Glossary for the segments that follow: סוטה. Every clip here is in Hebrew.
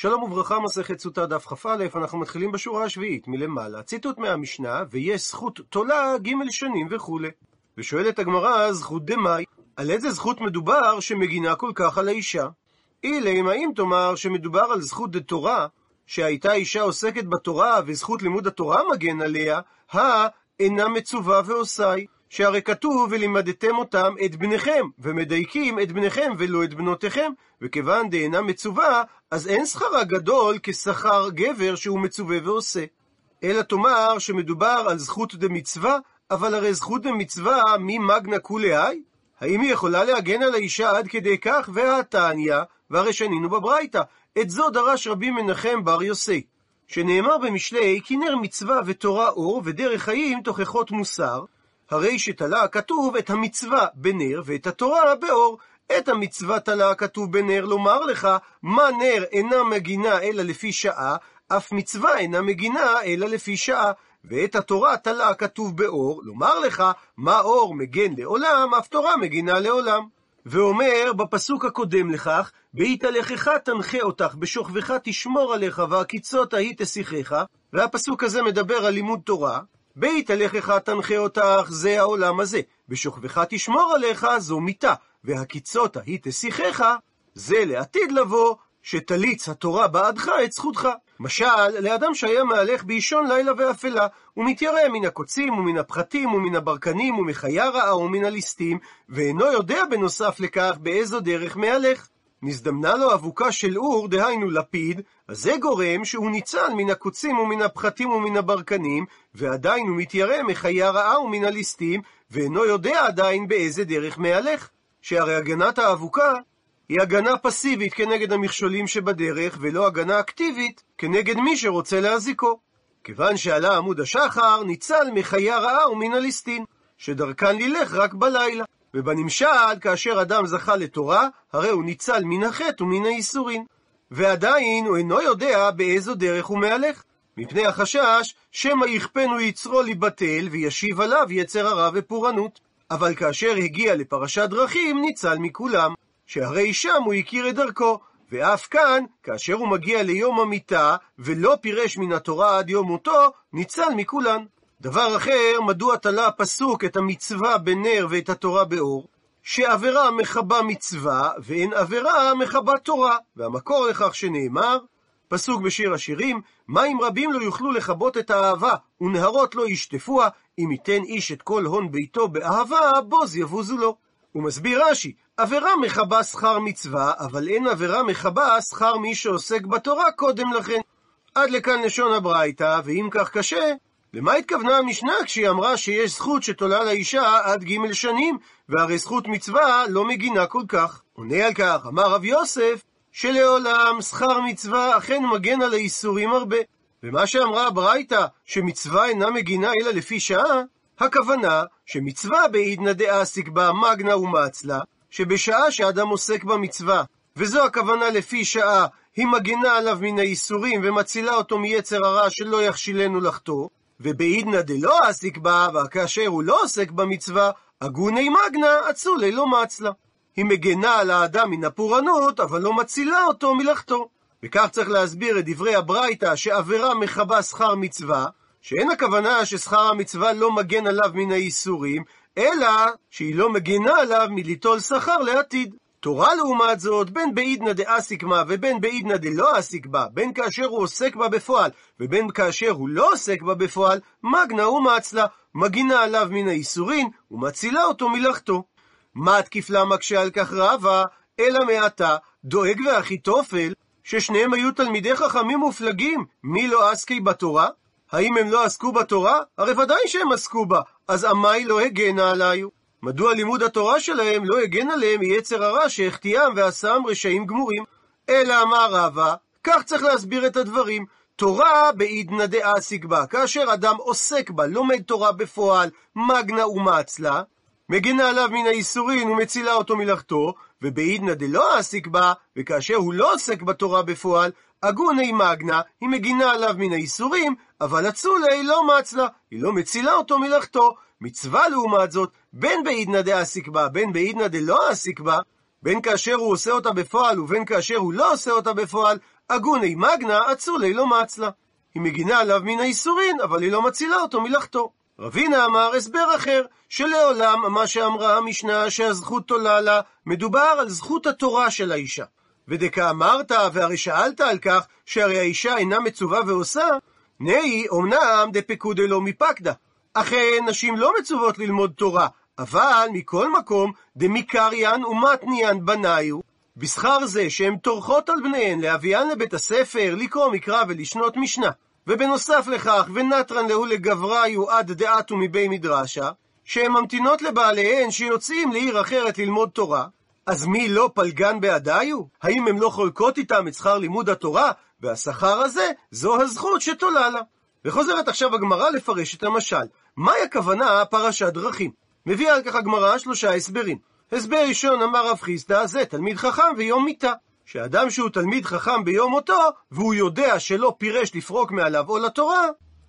שלום וברכה, מסכת סוטה דף כ"א, אנחנו מתחילים בשורה השביעית מלמעלה. ציטוט מהמשנה, ויש זכות תולה ג' שנים וכו'. ושואלת הגמרא, זכות דמאי, על איזה זכות מדובר שמגינה כל כך על האישה? אילא אם תאמר שמדובר על זכות דתורה, שהייתה אישה עוסקת בתורה וזכות לימוד התורה מגן עליה, אינה מצווה ועושי, שהרי כתוב ולימדתם אותם את בניכם, ומדייקים את בניכם ולא את בנותיכם, וכיוון דאינה מצווה, אז אין שכרה גדול כשכר גבר שהוא מצווה ועושה. אלא תאמר שמדובר על זכות דמצווה, אבל הרי זכות דמצווה ממגנה כולי, האם היא יכולה להגן על האישה עד כדי כך? והתניא, והרי שנינו בברייתא, את זו דרש רבי מנחם בר יוסי, שנאמר במשלי, כי נר מצווה ותורה אור ודרך חיים תוכחות מוסר, הרי שתלה כתוב את המצווה בנר ואת התורה באור. את המצווה תלה כתוב בנר, לומר לך, מה נר אינה מגינה אלא לפי שעה, אף מצווה אינה מגינה אלא לפי שעה. ואת התורה תלה כתוב באור, לומר לך, מה אור מגן לעולם, אף תורה מגינה לעולם. ואומר בפסוק הקודם לכך, בהתהלכך תנחה אותך, בשוכבך תשמור עליך, והקיצות ההיא תשיחך, והפסוק הזה מדבר על לימוד תורה, בהתהלכך תנחה אותך, זה העולם הזה, בשוכבך תשמור עליך, זו מיתה, והקיצות ההיא תשיחך, זה לעתיד לבוא, שתליץ התורה בעדך את זכותך. משל, לאדם שהיה מהלך באישון לילה ואפלה, ומתיירא מן הקוצים ומן הפחתים ומן הברקנים ומחיה רעה ומן הליסטים, ואינו יודע בנוסף לכך באיזו דרך מהלך. נזדמנה לו אבוקה של אור, דהיינו לפיד, אז זה גורם שהוא ניצל מן הקוצים ומן הפחתים ומן הברקנים, ועדיין הוא מתיירא מחיה רעה ומן הליסטים, ואינו יודע עדיין באיזה דרך מהלך. שהרי הגנת האבוקה היא הגנה פסיבית כנגד המכשולים שבדרך, ולא הגנה אקטיבית כנגד מי שרוצה להזיקו. כיוון שעלה עמוד השחר, ניצל מחיה רעה ומן הליסטין, שדרכן לילך רק בלילה. ובנמשל, כאשר אדם זכה לתורה, הרי הוא ניצל מן החטא ומן האיסורין. ועדיין הוא אינו יודע באיזו דרך הוא מהלך, מפני החשש, שמא יכפנו יצרו לבטל, וישיב עליו יצר הרע ופורענות. אבל כאשר הגיע לפרשת דרכים, ניצל מכולם. שהרי שם הוא הכיר את דרכו, ואף כאן, כאשר הוא מגיע ליום המיטה, ולא פירש מן התורה עד יום מותו, ניצל מכולן. דבר אחר, מדוע תלה הפסוק את המצווה בנר ואת התורה באור? שעבירה מחבה מצווה, ואין עבירה מחבה תורה. והמקור לכך שנאמר, פסוק בשיר השירים, מים רבים לא יוכלו לכבות את האהבה, ונהרות לא ישטפוה, אם ייתן איש את כל הון ביתו באהבה, בוז יבוזו לו. הוא מסביר רש"י, עבירה מחבה שכר מצווה, אבל אין עבירה מחבה שכר מי שעוסק בתורה קודם לכן. עד לכאן לשון הברייתא, ואם כך קשה, למה התכוונה המשנה כשהיא אמרה שיש זכות שתולה לאישה עד ג' שנים, והרי זכות מצווה לא מגינה כל כך? עונה על כך, אמר רב יוסף, שלעולם שכר מצווה אכן מגן על האיסורים הרבה. ומה שאמרה הברייתא, שמצווה אינה מגינה אלא לפי שעה, הכוונה שמצווה בעידנא דעסיק בה מגנה ומצלה, שבשעה שאדם עוסק במצווה, וזו הכוונה לפי שעה, היא מגנה עליו מן האיסורים ומצילה אותו מיצר הרע שלא יחשילנו לחתור, ובעידנא דלא עסיק בה, וכאשר הוא לא עוסק במצווה, אגוני מגנה אצולי לא מצלה. היא מגנה על האדם מן הפורענות, אבל לא מצילה אותו מלחתור. וכך צריך להסביר את דברי הברייתא שעבירה מחבה שכר מצווה, שאין הכוונה ששכר המצווה לא מגן עליו מן האיסורים, אלא שהיא לא מגנה עליו מליטול שכר לעתיד. תורה לעומת זאת, בין בעידנא דעסיק בה ובין בעידנא דלא עסיק בה, בין כאשר הוא עוסק בה בפועל ובין כאשר הוא לא עוסק בה בפועל, מגנה ומצלה, מגינה עליו מן האיסורין ומצילה אותו מלאכתו. מה תקיפלה מקשה על כך רבה, אלא מעתה, דואג ואחיתופל, ששניהם היו תלמידי חכמים מופלגים, מי לא עסקי בתורה? האם הם לא עסקו בתורה? הרי ודאי שהם עסקו בה, אז עמי לא הגנה עליו. מדוע לימוד התורה שלהם לא הגן עליהם מיצר הרע שהחטיאם ועשם רשעים גמורים? אלא אמר רבא, כך צריך להסביר את הדברים. תורה בעידנא דעסיק בה, כאשר אדם עוסק בה, לומד תורה בפועל, מגנה ומצלה, מגנה עליו מן האיסורין ומצילה אותו מלאכתו, ובעידנא דלא עסיק בה, וכאשר הוא לא עוסק בתורה בפועל, אגוני מגנה, היא מגינה עליו מן האיסורים, אבל הצולה היא לא מצלה, היא לא מצילה אותו מלאכתו. מצווה לעומת זאת, בין בעידנא דעסיק בה, בין בעידנא דלא עסיק בה, בין כאשר הוא עושה אותה בפועל ובין כאשר הוא לא עושה אותה בפועל, אגוני מגנה אצולי לא מצלה. היא מגינה עליו מן האיסורין, אבל היא לא מצילה אותו מלאכתו. רבינה אמר הסבר אחר, שלעולם מה שאמרה המשנה שהזכות תולה לה, מדובר על זכות התורה של האישה. ודכה אמרת, והרי שאלת על כך, שהרי האישה אינה מצווה ועושה, נאי, אמנם דפקודה לא מפקדה. אכן, נשים לא מצוות ללמוד תורה, אבל מכל מקום, דמיקריין ומתניין בניו, בשכר זה שהן תורכות על בניהן להביאן לבית הספר, לקרוא מקרא ולשנות משנה. ובנוסף לכך, ונטרן להו לגבריו עד דעת ומבי מדרשה, שהן ממתינות לבעליהן שיוצאים לעיר אחרת ללמוד תורה, אז מי לא פלגן בעדיו? האם הן לא חולקות איתם את שכר לימוד התורה? והשכר הזה, זו הזכות שתולה לה. וחוזרת עכשיו הגמרא לפרש את המשל. מהי הכוונה פרשת דרכים? מביאה על כך הגמרא 3 הסברים. הסבר ראשון אמר רב חיסדא, זה תלמיד חכם ויום מיתה. שאדם שהוא תלמיד חכם ביום מותו, והוא יודע שלא פירש לפרוק מעליו או לתורה,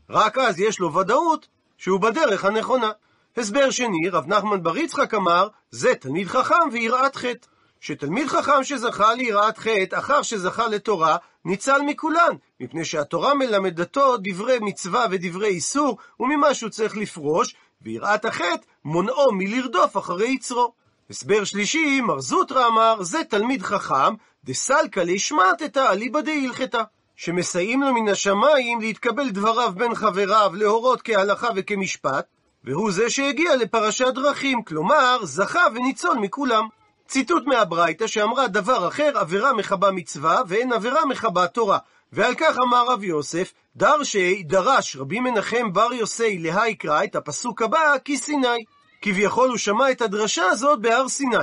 רק אז יש לו ודאות שהוא בדרך הנכונה. הסבר שני, רב נחמן בר יצחק אמר, זה תלמיד חכם ויראת חטא. שתלמיד חכם שזכה ליראת חטא, אחר שזכה לתורה, ניצל מכולן, מפני שהתורה מלמדתו דברי מצווה ודברי איסור, וממה שהוא צריך לפרוש, ויראת החטא מונעו מלרדוף אחרי יצרו. הסבר שלישי, מרזוטרא אמר, זה תלמיד חכם, דסלקה לישמעתתא אליבא דהלכתא, שמסייעים לו מן השמיים להתקבל דבריו בין חבריו, להורות כהלכה וכמשפט, והוא זה שהגיע לפרשת דרכים, כלומר, זכה וניצול מכולם. ציטוט מהברייתא שאמרה דבר אחר, עבירה מחבה מצווה ואין עבירה מחבה תורה. ועל כך אמר רב יוסף, דרשי דרש רבי מנחם בר יוסי להיקרא את הפסוק הבא, כי סיני. כביכול הוא שמע את הדרשה הזאת בהר סיני.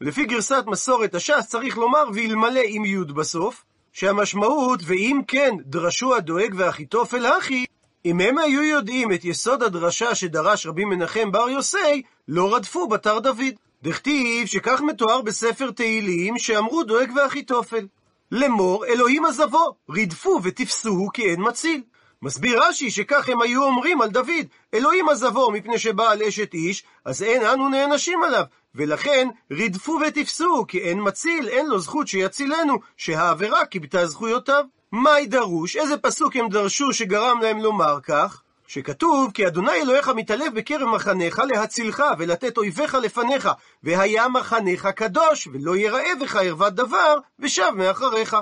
לפי גרסת מסורת הש"ס צריך לומר וילמלא עם י' בסוף, שהמשמעות ואם כן דרשו הדואג והאחיתופל אחי, אם הם היו יודעים את יסוד הדרשה שדרש רבי מנחם בר יוסי, לא רדפו בתר דוד. דכתיב שכך מתואר בספר תהילים שאמרו דואג ואחיתופל. לאמור אלוהים עזבו, רדפו ותפסוהו כי אין מציל. מסביר רש"י שכך הם היו אומרים על דוד, אלוהים עזבו מפני שבעל אשת איש, אז אין אנו נענשים עליו, ולכן רדפו ותפסוהו כי אין מציל, אין לו זכות שיצילנו, שהעבירה קיבתה זכויותיו. מה ידרוש? איזה פסוק הם דרשו שגרם להם לומר כך? שכתוב, כי אדוני אלוהיך מתעלב בקרב מחניך להצילך ולתת אויביך לפניך, והיה מחניך קדוש, ולא יראה בך ערוות דבר, ושב מאחריך.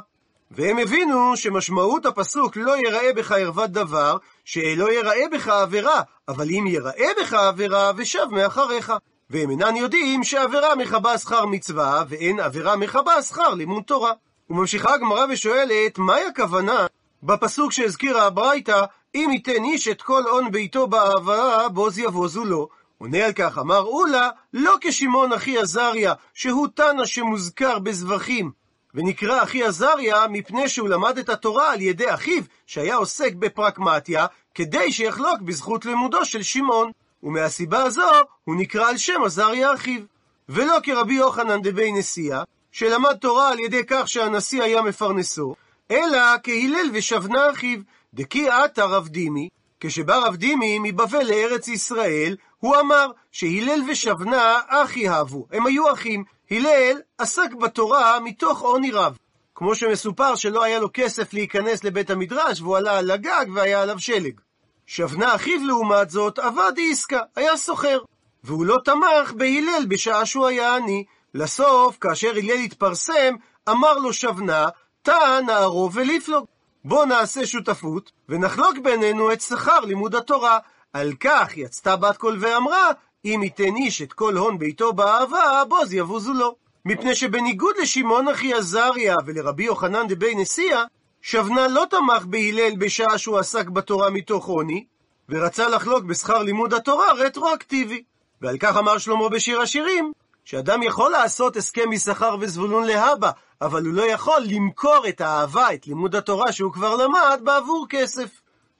והם הבינו שמשמעות הפסוק לא יראה בך ערוות דבר, שלא יראה בך עבירה, אבל אם יראה בך עבירה, ושב מאחריך. והם אינן יודעים שעבירה מחבה שכר מצווה, ואין עבירה מחבה שכר לימוד תורה. וממשיכה הגמרא ושואלת, מהי הכוונה? בפסוק שהזכירה הברייתא, אם ייתן איש את כל עון ביתו באהבה, בוז יבוזו לו. עונה על כך אמר אולה, לא כשמעון אחי עזריה, שהוא תנא שמוזכר בזבחים. ונקרא אחי עזריה מפני שהוא למד את התורה על ידי אחיו, שהיה עוסק בפרקמטיה, כדי שיחלוק בזכות לימודו של שמעון. ומהסיבה הזו, הוא נקרא על שם עזריה אחיו. ולא כרבי יוחנן דבי נשיאה, שלמד תורה על ידי כך שהנשיא היה מפרנסו, אלא כהילל ושבנה אחיו, דקי עתה רב דימי, כשבא רב דימי מבבל לארץ ישראל, הוא אמר שהילל ושבנה אחי אהבו, הם היו אחים. הלל עסק בתורה מתוך עוני רב, כמו שמסופר שלא היה לו כסף להיכנס לבית המדרש, והוא עלה על הגג והיה עליו שלג. שבנה אחיו לעומת זאת עבד עסקה, היה סוחר, והוא לא תמך בהילל בשעה שהוא היה עני. לסוף, כאשר הלל התפרסם, אמר לו שבנה, תא נערוב ולפלוג. בוא נעשה שותפות ונחלוק בינינו את שכר לימוד התורה. על כך יצתה בת קול ואמרה, אם ייתן איש את כל הון ביתו באהבה, בוז יבוזו לו. מפני שבניגוד לשמעון אחי עזריה ולרבי יוחנן דבי נשיאה, שבנה לא תמך בהלל בשעה שהוא עסק בתורה מתוך עוני, ורצה לחלוק בשכר לימוד התורה רטרואקטיבי. ועל כך אמר שלמה בשיר השירים, שאדם יכול לעשות הסכם יששכר וזבולון להבא, אבל הוא לא יכול למכור את האהבה, את לימוד התורה שהוא כבר למד, בעבור כסף.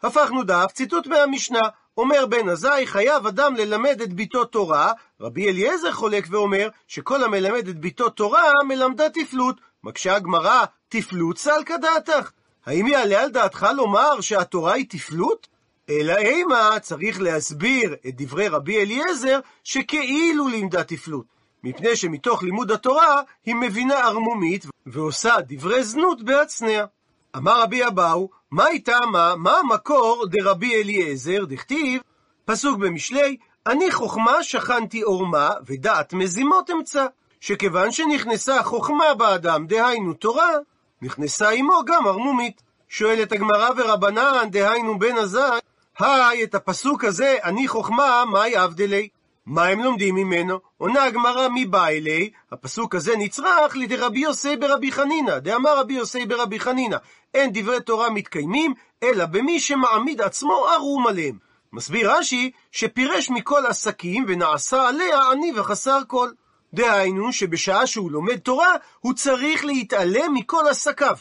הפכנו דף, ציטוט מהמשנה, אומר בן עזאי, חייב אדם ללמד את ביתו תורה. רבי אליעזר חולק ואומר, שכל המלמד את ביתו תורה מלמדה תפלות. מקשה הגמרא, תפלות סלקא דעתך. האם יעלה על דעתך לומר שהתורה היא תפלות? אלא אימה, צריך להסביר את דברי רבי אליעזר, שכאילו לימדה תפלות. מפני שמתוך לימוד התורה היא מבינה ערמומית ועושה דברי זנות בעצניה. אמר רבי אבאו, מה איתמה, מה המקור דרבי אליעזר, דכתיב, פסוק במשלי, אני חוכמה שכנתי אורמה ודעת מזימות אמצע, שכיוון שנכנסה חוכמה באדם, דהיינו תורה, נכנסה עמו גם ארמומית. שואלת הגמרא ורבנן, דהיינו בן עזאי, היי, את הפסוק הזה, אני חוכמה, מהי הבדלי? מה הם לומדים ממנו? עונה הגמרא, מי בא אלי? הפסוק הזה נצרח לדרבי יוסי ברבי חנינא, דאמר רבי יוסי ברבי חנינא, אין דברי תורה מתקיימים, אלא במי שמעמיד עצמו ערום עליהם. מסביר רש"י, שפירש מכל עסקים ונעשה עליה עני וחסר כל. דהיינו שבשעה שהוא לומד תורה, הוא צריך להתעלם מכל עסקיו,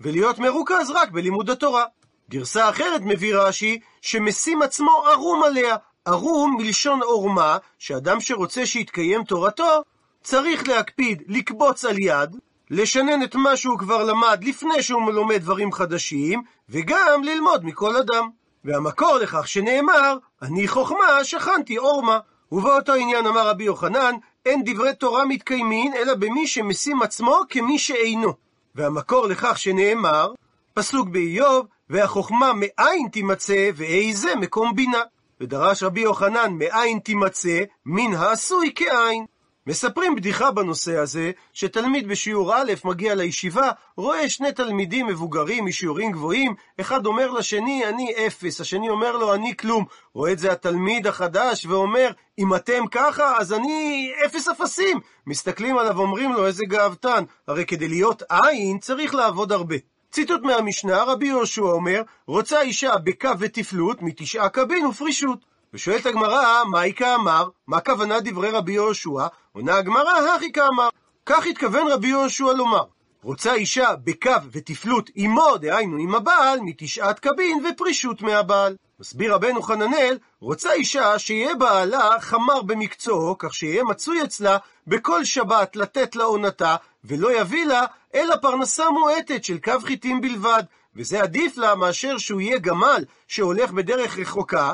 ולהיות מרוכז רק בלימוד התורה. גרסה אחרת מביא רש"י, שמשים עצמו ערום עליה, ערום מלשון עורמה, שאדם שרוצה שיתקיים תורתו, צריך להקפיד לקבוץ על יד, לשנן את מה שהוא כבר למד לפני שהוא לומד דברים חדשים, וגם ללמוד מכל אדם. והמקור לכך שנאמר, אני חוכמה שכנתי עורמה. ובאותו עניין אמר רבי יוחנן, אין דברי תורה מתקיימים, אלא במי שמשים עצמו כמי שאינו. והמקור לכך שנאמר, פסוק באיוב, והחוכמה מאין תימצא ואיזה מקום בינה. ודרש רבי יוחנן, מאין תימצא, מן העשוי כאין. מספרים בדיחה בנושא הזה, שתלמיד בשיעור א' מגיע לישיבה, רואה שני תלמידים מבוגרים משיעורים גבוהים, אחד אומר לשני, אני אפס, השני אומר לו, אני כלום. רואה את זה התלמיד החדש ואומר, אם אתם ככה, אז אני אפס אפסים. מסתכלים עליו, אומרים לו, איזה גאוותן, הרי כדי להיות עין צריך לעבוד הרבה. ציטוט מהמשנה, רבי יהושע אומר, רוצה אישה בקו ותפלות מתשעה קבין ופרישות. ושואלת הגמרא, מהי כאמר? מה כוונה דברי רבי יהושע? עונה הגמרא, הכי כאמר. כך התכוון רבי יהושע לומר, רוצה אישה בקו ותפלות עמו, דהיינו עם הבעל, מתשעת קבין ופרישות מהבעל. מסביר רבנו חננאל, רוצה אישה שיהיה בעלה חמר במקצועו, כך שיהיה מצוי אצלה בכל שבת לתת לה עונתה, ולא יביא לה אלא פרנסה מועטת של קו חיטים בלבד, וזה עדיף לה מאשר שהוא יהיה גמל שהולך בדרך רחוקה,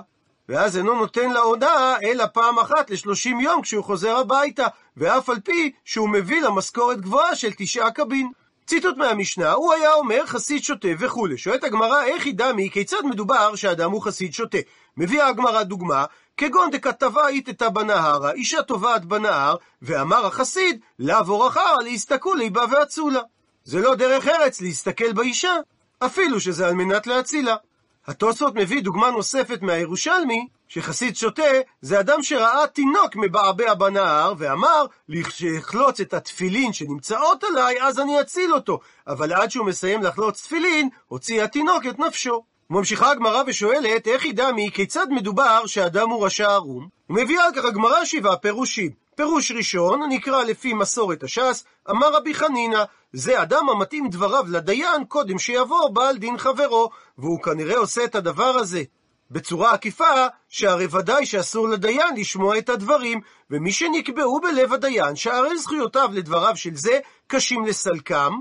ואז אינו נותן לה עונה אלא פעם אחת ל30 יום כשהוא חוזר הביתה, ואף על פי שהוא מביא לה משכורת גבוהה של 9 קבין. ציטוט מהמשנה, הוא היה אומר חסיד שוטה וכו'. שואלת הגמרא, איך ידע מי, כיצד מדובר שאדם הוא חסיד שוטה? מביאה הגמרא דוגמה, כגון דכתבה איתתה בנהרה, אישה טובעת בנהר, ואמר החסיד, לעבור אחר להסתכלו ליבה והצולה. זה לא דרך ארץ להסתכל באישה, אפילו שזה על מנת להצילה. התוספות מביא דוגמה נוספת מהירושלמי, שחסיד שוטה זה אדם שראה תינוק מבעבע בנהר, ואמר, לחלוץ את התפילין שנמצאות עליי, אז אני אציל אותו. אבל עד שהוא מסיים לחלוץ תפילין, הוציא התינוק את נפשו. ממשיכה הגמרא ושואלת, איך ידע מי, כיצד מדובר שאדם הוא רשע ערום? ומביאה על כך הגמרא 7 פירושים. פירוש ראשון, נקרא לפי מסורת הש"ס, אמר רבי חנינא, זה אדם המתאים דבריו לדיין קודם שיבוא בעל דין חברו, והוא כנראה עושה את הדבר הזה בצורה עקיפה, שהרי ודאי שאסור לדיין לשמוע את הדברים, ומי שנקבעו בלב הדיין שהרי זכויותיו לדבריו של זה קשים לסלקם,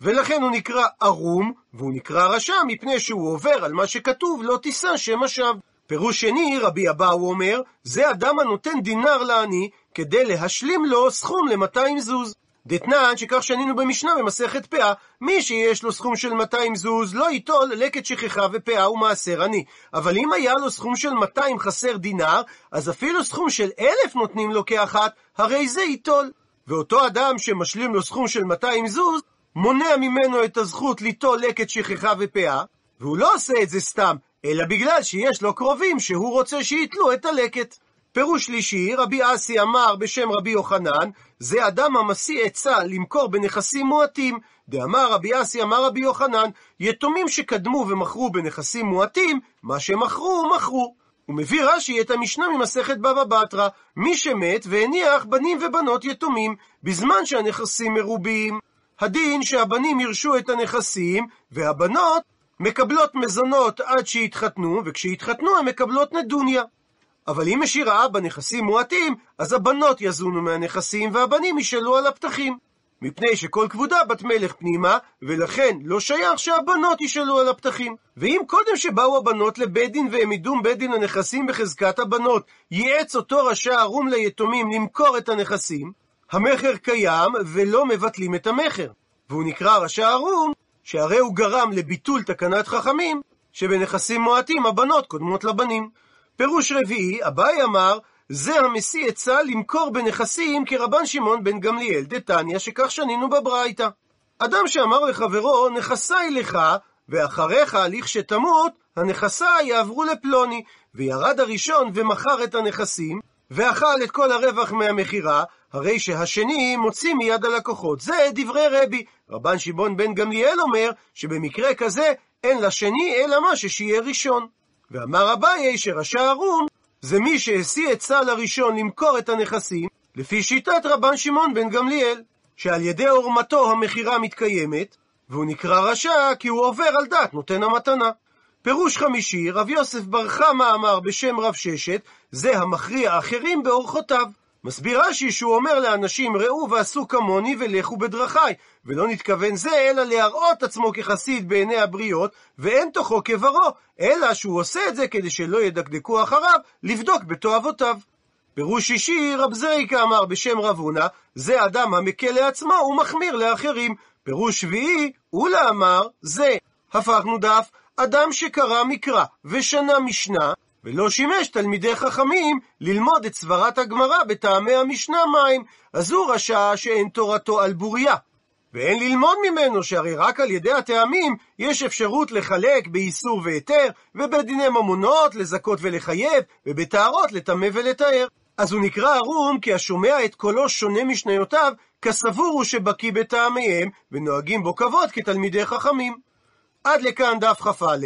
ולכן הוא נקרא ערום, והוא נקרא רשע מפני שהוא עובר על מה שכתוב לא תישא שם השווא. פירוש שני, רבי אבאו אומר, זה אדם הנותן דינר לעני כדי להשלים לו סכום ל200 זוז. דתנן, שכך שנינו במשנה במסכת פאה, מי שיש לו סכום של 200 זוז לא ייטול לקט שכחה ופאה ומעשר עני. אבל אם היה לו סכום של 200 חסר דינר, אז אפילו סכום של 1,000 נותנים לו כאחת, הרי זה ייטול. ואותו אדם שמשלים לו סכום של 200 זוז, מונע ממנו את הזכות ליטול לקט שכחה ופאה, והוא לא עושה את זה סתם, אלא בגלל שיש לו קרובים שהוא רוצה שיתלו את הלקט. פירוש שלישי, רבי אסי אמר בשם רבי יוחנן, זה אדם המסיא עצה למכור בנכסים מועטים. דאמר רבי אסי אמר רבי יוחנן, יתומים שקדמו ומכרו בנכסים מועטים, מה שמכרו מכרו. הוא מביא רש"י את המשנה ממסכת בבא בתרא, מי שמת והניח בנים ובנות יתומים בזמן שהנכסים מרובים, הדין שהבנים ירשו את הנכסים והבנות מקבלות מזונות עד שהתחתנו, וכשהתחתנו הן מקבלות נדוניה. אבל אם השאירה אבא נכסים מועטים, אז הבנות יזונו מהנכסים והבנים ישאלו על הפתחים, מפני שכל כבודה בת מלך פנימה, ולכן לא שייך שהבנות ישאלו על הפתחים. ואם קודם שבאו הבנות לבית דין והם ידום בית דין הנכסים בחזקת הבנות, ייעץ אותו רשע ערום ליתומים למכור את הנכסים, המחר קיים ולא מבטלים את המחר, והוא נקרא רשע ערום, שהרי הוא גרם לביטול תקנת חכמים, שבנכסים מועטים הבנות קודמות לבנים. פירוש רביעי, אביי אמר, זה המסיא עצה למכור בנכסים כרבן שמעון בן גמליאל דתניא, שכך שנינו בברייתא. אדם שאמר לחברו, נכסי לך, ואחריך לכשתמות, הנכסי יעברו לפלוני, וירד הראשון ומכר את הנכסים, ואכל את כל הרווח מהמכירה, הרי שהשני מוציא מיד הלקוחות. זה דברי רבי. רבן שמעון בן גמליאל אומר שבמקרה כזה אין לשני אלא מה ששיהיה ראשון. ואמר אביי שרשע ערום זה מי שהשיא עצה לראשון למכור את הנכסים, לפי שיטת רבן שמעון בן גמליאל, שעל ידי עורמתו המכירה מתקיימת, והוא נקרא רשע כי הוא עובר על דעת נותן המתנה. פירוש חמישי, רב יוסף בר חמא אמר בשם רב ששת, זה המכריע אחרים באורחותיו. מסביר רש"י שהוא אומר לאנשים, ראו ועשו כמוני ולכו בדרכי, ולא נתכוון זה אלא להראות עצמו כחסיד בעיני הבריות, ואין תוכו כברו, אלא שהוא עושה את זה כדי שלא ידקדקו אחריו, לבדוק בתואבותיו. פירוש שישי, רב זריקה אמר בשם רב הונא, זה אדם המקל לעצמו ומחמיר לאחרים. פירוש שביעי, אולה אמר, זה הפכנו דף, אדם שקרא מקרא ושנה משנה, ולא שימש תלמידי חכמים ללמוד את סברת הגמרא בטעמי המשנה מים, אז הוא רשע שאין תורתו על בוריה. ואין ללמוד ממנו שהרי רק על ידי הטעמים יש אפשרות לחלק באיסור והיתר, ובדיני ממונות לזכות ולחייב, ובתארות לטמא ולתאר. אז הוא נקרא ערום כי השומע את קולו שונה משניותיו, כסבור הוא שבקי בטעמיהם, ונוהגים בו כבוד כתלמידי חכמים. עד לכאן דף כ"א.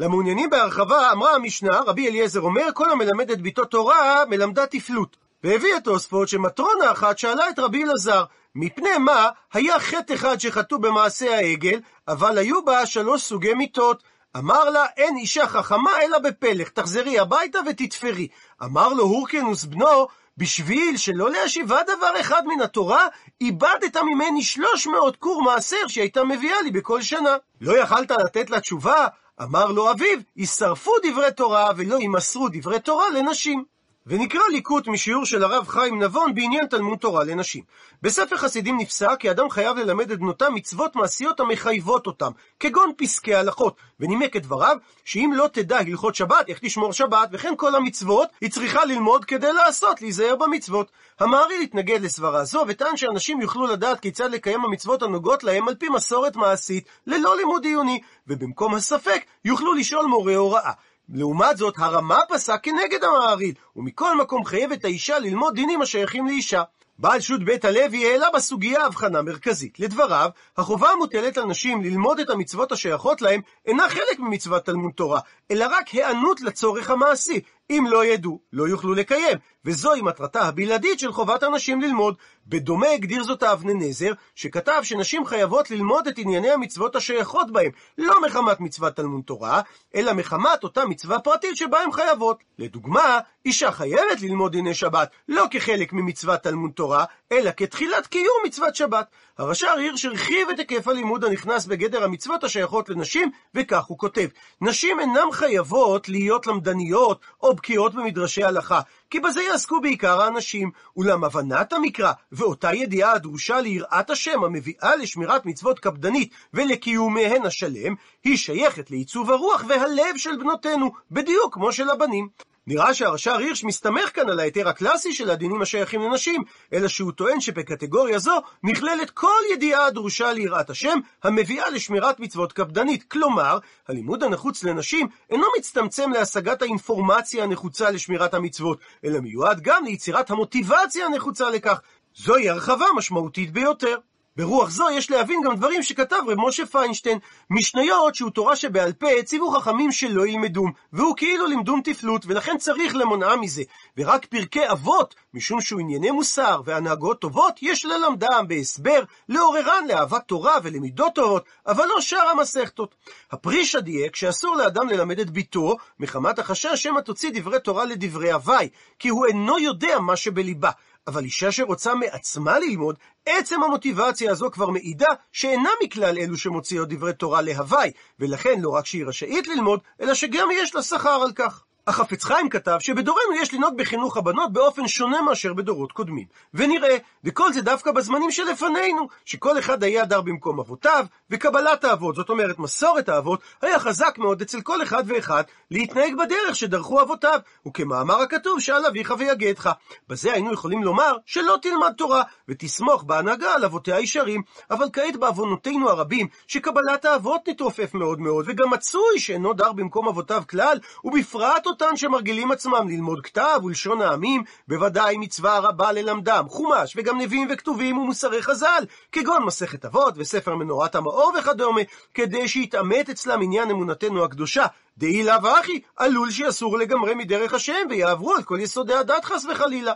למעוניינים בהרחבה אמרה המשנה, רבי אליעזר אומר, כל המלמד את ביתו תורה מלמדה תפלות. והביא את תוספות שמטרונה אחת שאלה את רבי אלעזר, מפני מה היה חטא אחד שחטאו במעשה העגל, אבל היו בה 3 סוגי מיתות. אמר לה, אין אישה חכמה אלא בפלך, תחזרי הביתה ותתפרי. אמר לו הורקנוס בנו, בשביל שלא להשיבה דבר אחד מן התורה, איבדת ממני 300 קור מעשר שהייתה מביאה לי בכל שנה. לא יכלת לתת לה תשובה? אמר לו אביו, ישרפו דברי תורה ולא ימסרו דברי תורה לנשים. ונקרא ליקוט משיעור של הרב חיים נבון בעניין תלמוד תורה לנשים. בספר חסידים נפסק כי אדם חייב ללמד את בנותם מצוות מעשיות המחייבות אותם, כגון פסקי הלכות, ונימק את דבריו שאם לא תדע הלכות שבת, איך תשמור שבת, וכן כל המצוות היא צריכה ללמוד כדי לעשות, להיזהר במצוות. המהר"ל התנגד לסברה זו וטען שאנשים יוכלו לדעת כיצד לקיים המצוות הנוגעות להם על פי מסורת מעשית, ללא לימוד עיוני, ובמקום הספק יוכלו לשאול מורה הוראה. לעומת זאת, הרמה פסק כנגד המהר"ל, ומכל מקום חייבת האישה ללמוד דינים השייכים לאישה. בעל שו"ת בית הלוי העלה בסוגיה הבחנה מרכזית. לדבריו, החובה המוטלת על נשים ללמוד את המצוות השייכות להם אינה חלק ממצוות תלמוד תורה, אלא רק הענות לצורך המעשי. אם לא ידעו, לא יוכלו לקיים, וזוהי מטרתה הבלעדית של חובת הנשים ללמוד. בדומה הגדיר זאת אבני נזר, שכתב שנשים חייבות ללמוד את ענייני המצוות השייכות בהם, לא מחמת מצוות תלמוד תורה, אלא מחמת אותה מצווה פרטית שבה הן חייבות. לדוגמה, אישה חייבת ללמוד דיני שבת, לא כחלק ממצוות תלמוד תורה, אלא כתחילת קיום מצוות שבת. הרש"ר הירש הרחיב את היקף הלימוד הנכנס בגדר המצוות השייכות לנשים, וכך הוא כותב: נשים אינן חייבות להיות למדניות או בקיאות במדרשי הלכה, כי בזה יעסקו בעיקר האנשים. אולם הבנת המקרא ואותה ידיעה הדרושה ליראת השם המביאה לשמירת מצוות קפדנית ולקיומיהן השלם, היא שייכת לעיצוב הרוח והלב של בנותינו, בדיוק כמו של הבנים. נראה שהרש"ר הירש מסתמך כאן על ההיתר הקלאסי של הדינים השייכים לנשים, אלא שהוא טוען שבקטגוריה זו נכללת כל ידיעה הדרושה ליראת השם המביאה לשמירת מצוות קפדנית. כלומר, הלימוד הנחוץ לנשים אינו מצטמצם להשגת האינפורמציה הנחוצה לשמירת המצוות, אלא מיועד גם ליצירת המוטיבציה הנחוצה לכך. זוהי הרחבה משמעותית ביותר. ברוח זו יש להבין גם דברים שכתב רב משה פיינשטיין, משניות שהוא תורה שבעל פה הציבו חכמים שלא ילמדום, והוא כאילו לימדום תפלות, ולכן צריך למונעה מזה. ורק פרקי אבות, משום שהוא ענייני מוסר והנהגות טובות, יש ללמדם בהסבר, לעוררן לאהבת תורה ולמידות טובות, אבל לא שאר המסכתות. הפריש הדייק שאסור לאדם ללמד את ביתו, מחמת החשש שמא תוציא דברי תורה לדברי הוואי, כי הוא אינו יודע מה שבליבה. אבל אישה שרוצה מעצמה ללמוד, עצם המוטיבציה הזו כבר מעידה שאינה מכלל אלו שמוציאות דברי תורה להווי, ולכן לא רק שהיא רשאית ללמוד, אלא שגם יש לה שכר על כך. החפץ חיים כתב שבדורנו יש לנות בחינוך הבנות באופן שונה מאשר בדורות קודמים. ונראה, וכל זה דווקא בזמנים שלפנינו, שכל אחד היה דר במקום אבותיו, וקבלת האבות, זאת אומרת מסורת האבות, היה חזק מאוד אצל כל אחד ואחד להתנהג בדרך שדרכו אבותיו, וכמאמר הכתוב שעל אביך ויגדך. בזה היינו יכולים לומר שלא תלמד תורה, ותסמוך בהנהגה על אבותיה הישרים, אבל כעת בעוונותינו הרבים, שקבלת האבות נתרופף מאוד מאוד, וגם מצוי שאינו דר במקום אבותיו כלל, ובפרט אותן שמרגילים עצמם ללמוד כתב ולשון העמים, בוודאי מצווה הרבה ללמדם, חומש וגם נביאים וכתובים ומוסרי חז"ל, כגון מסכת אבות וספר מנורת המאור וכדומה, כדי שיתאמת אצלם עניין אמונתנו הקדושה. דאי לאו הכי, עלול שאסור לגמרי מדרך השם ויעברו על כל יסודי הדת חס וחלילה.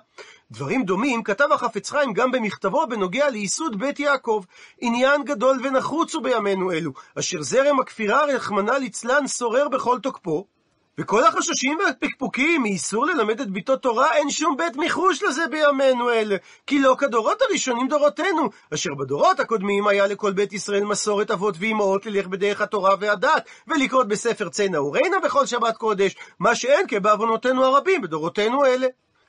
דברים דומים כתב החפץ חיים גם במכתבו בנוגע לייסוד בית יעקב, עניין גדול ונחוץ הוא בימינו אלו, אשר זרם הכפירה רחמנא ליצלן שורר בכל תוקפו, וכל החששים והפקפוקים מאיסור ללמד את ביתו תורה אין שום בית מחוש לזה בימינו אלה, כי לא כדורות הראשונים דורותינו, אשר בדורות הקודמים היה לכל בית ישראל מסורת אבות ואימהות ללך בדרך התורה והדת, ולקרות בספר צי נעורנה בכל שבת קודש, מה שאין כבעוונותינו הרבים בדורותינו אלה.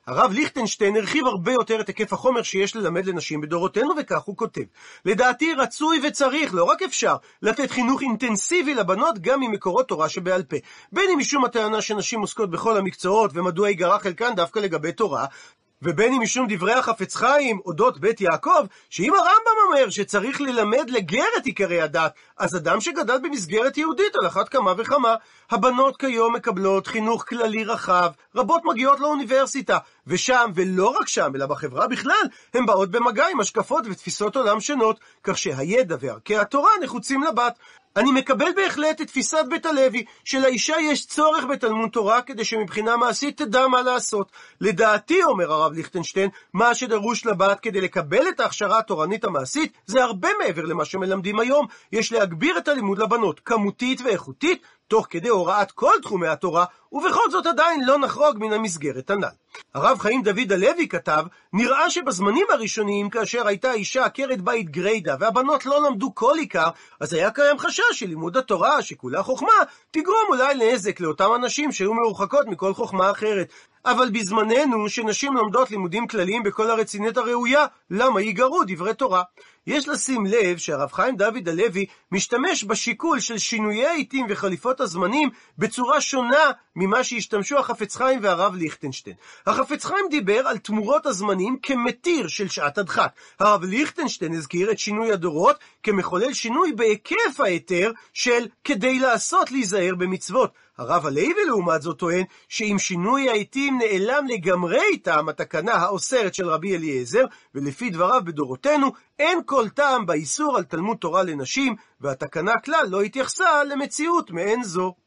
הרב ליכטנשטיין הרחיב הרבה יותר את היקף החומר שיש ללמד לנשים בדורותינו, וכך הוא כותב: לדעתי רצוי וצריך, לא רק אפשר, לתת חינוך אינטנסיבי לבנות גם ממקורות תורה שבעל פה, בין אם משום הטענה שנשים עוסקות בכל המקצועות ומדוע יגרע חלקן דווקא לגבי תורה, ובין אם משום דברי החפץ חיים אודות בית יעקב, שאם הרמב"ם אומר שצריך ללמד לגר את עיקרי הדת, אז אדם שגדל במסגרת יהודית על אחת כמה וכמה. הבנות כיום מקבלות חינוך כללי רחב, רבות מגיעות לאוניברסיטה, ושם, ולא רק שם, אלא בחברה בכלל, הן באות במגע עם השקפות ותפיסות עולם שונות, כך שהידע וערכי התורה נחוצים לבת. אני מקבל בהחלט את תפיסת בית הלוי, שלאישה יש צורך בתלמוד תורה, כדי שמבחינה מעשית תדע מה לעשות. לדעתי, אומר הרב ליכטנשטיין, מה שדרוש לבת כדי לקבל את ההכשרה התורנית המעשית, זה הרבה מעבר למה שמלמדים היום. יש להגביר את הלימוד לבנות, כמותית ואיכותית, תוך כדי הוראת כל תחומי התורה, ובכל זאת עדיין לא נחרוג מן המסגרת הנ"ל. הרב חיים דוד הלוי כתב, נראה שבזמנים הראשוניים כאשר הייתה אישה עקרת בית גריידה והבנות לא למדו כל עיקר, אז היה קיים חשש שלימוד התורה שכולה חוכמה תגרום אולי נזק לאותם אנשים שהיו מרוחקות מכל חוכמה אחרת. אבל בזמננו שנשים לומדות לימודים כלליים בכל הרצינות הראויה, למה ייגרו דברי תורה? יש לשים לב שהרב חיים דוד הלוי משתמש בשיקול של שינויי העיתים וחליפות הזמנים בצורה שונה ממה שהשתמשו החפץ חיים והרב ליכטנשטיין. החפץ חיים דיבר על תמורות הזמנים כמתיר של שעת הדחק. הרב ליכטנשטיין הזכיר את שינוי הדורות כמחולל שינוי בהיקף היתר של כדי לעשות להיזהר במצוות. הרב הלוי לעומת זאת טוען שאם שינוי העיתים נעלם לגמרי איתם התקנה האוסרת של רבי אליעזר, ולפי דבריו בדורותינו אין כל טעם באיסור על תלמוד תורה לנשים, והתקנה כלל לא התייחסה למציאות מעין זו.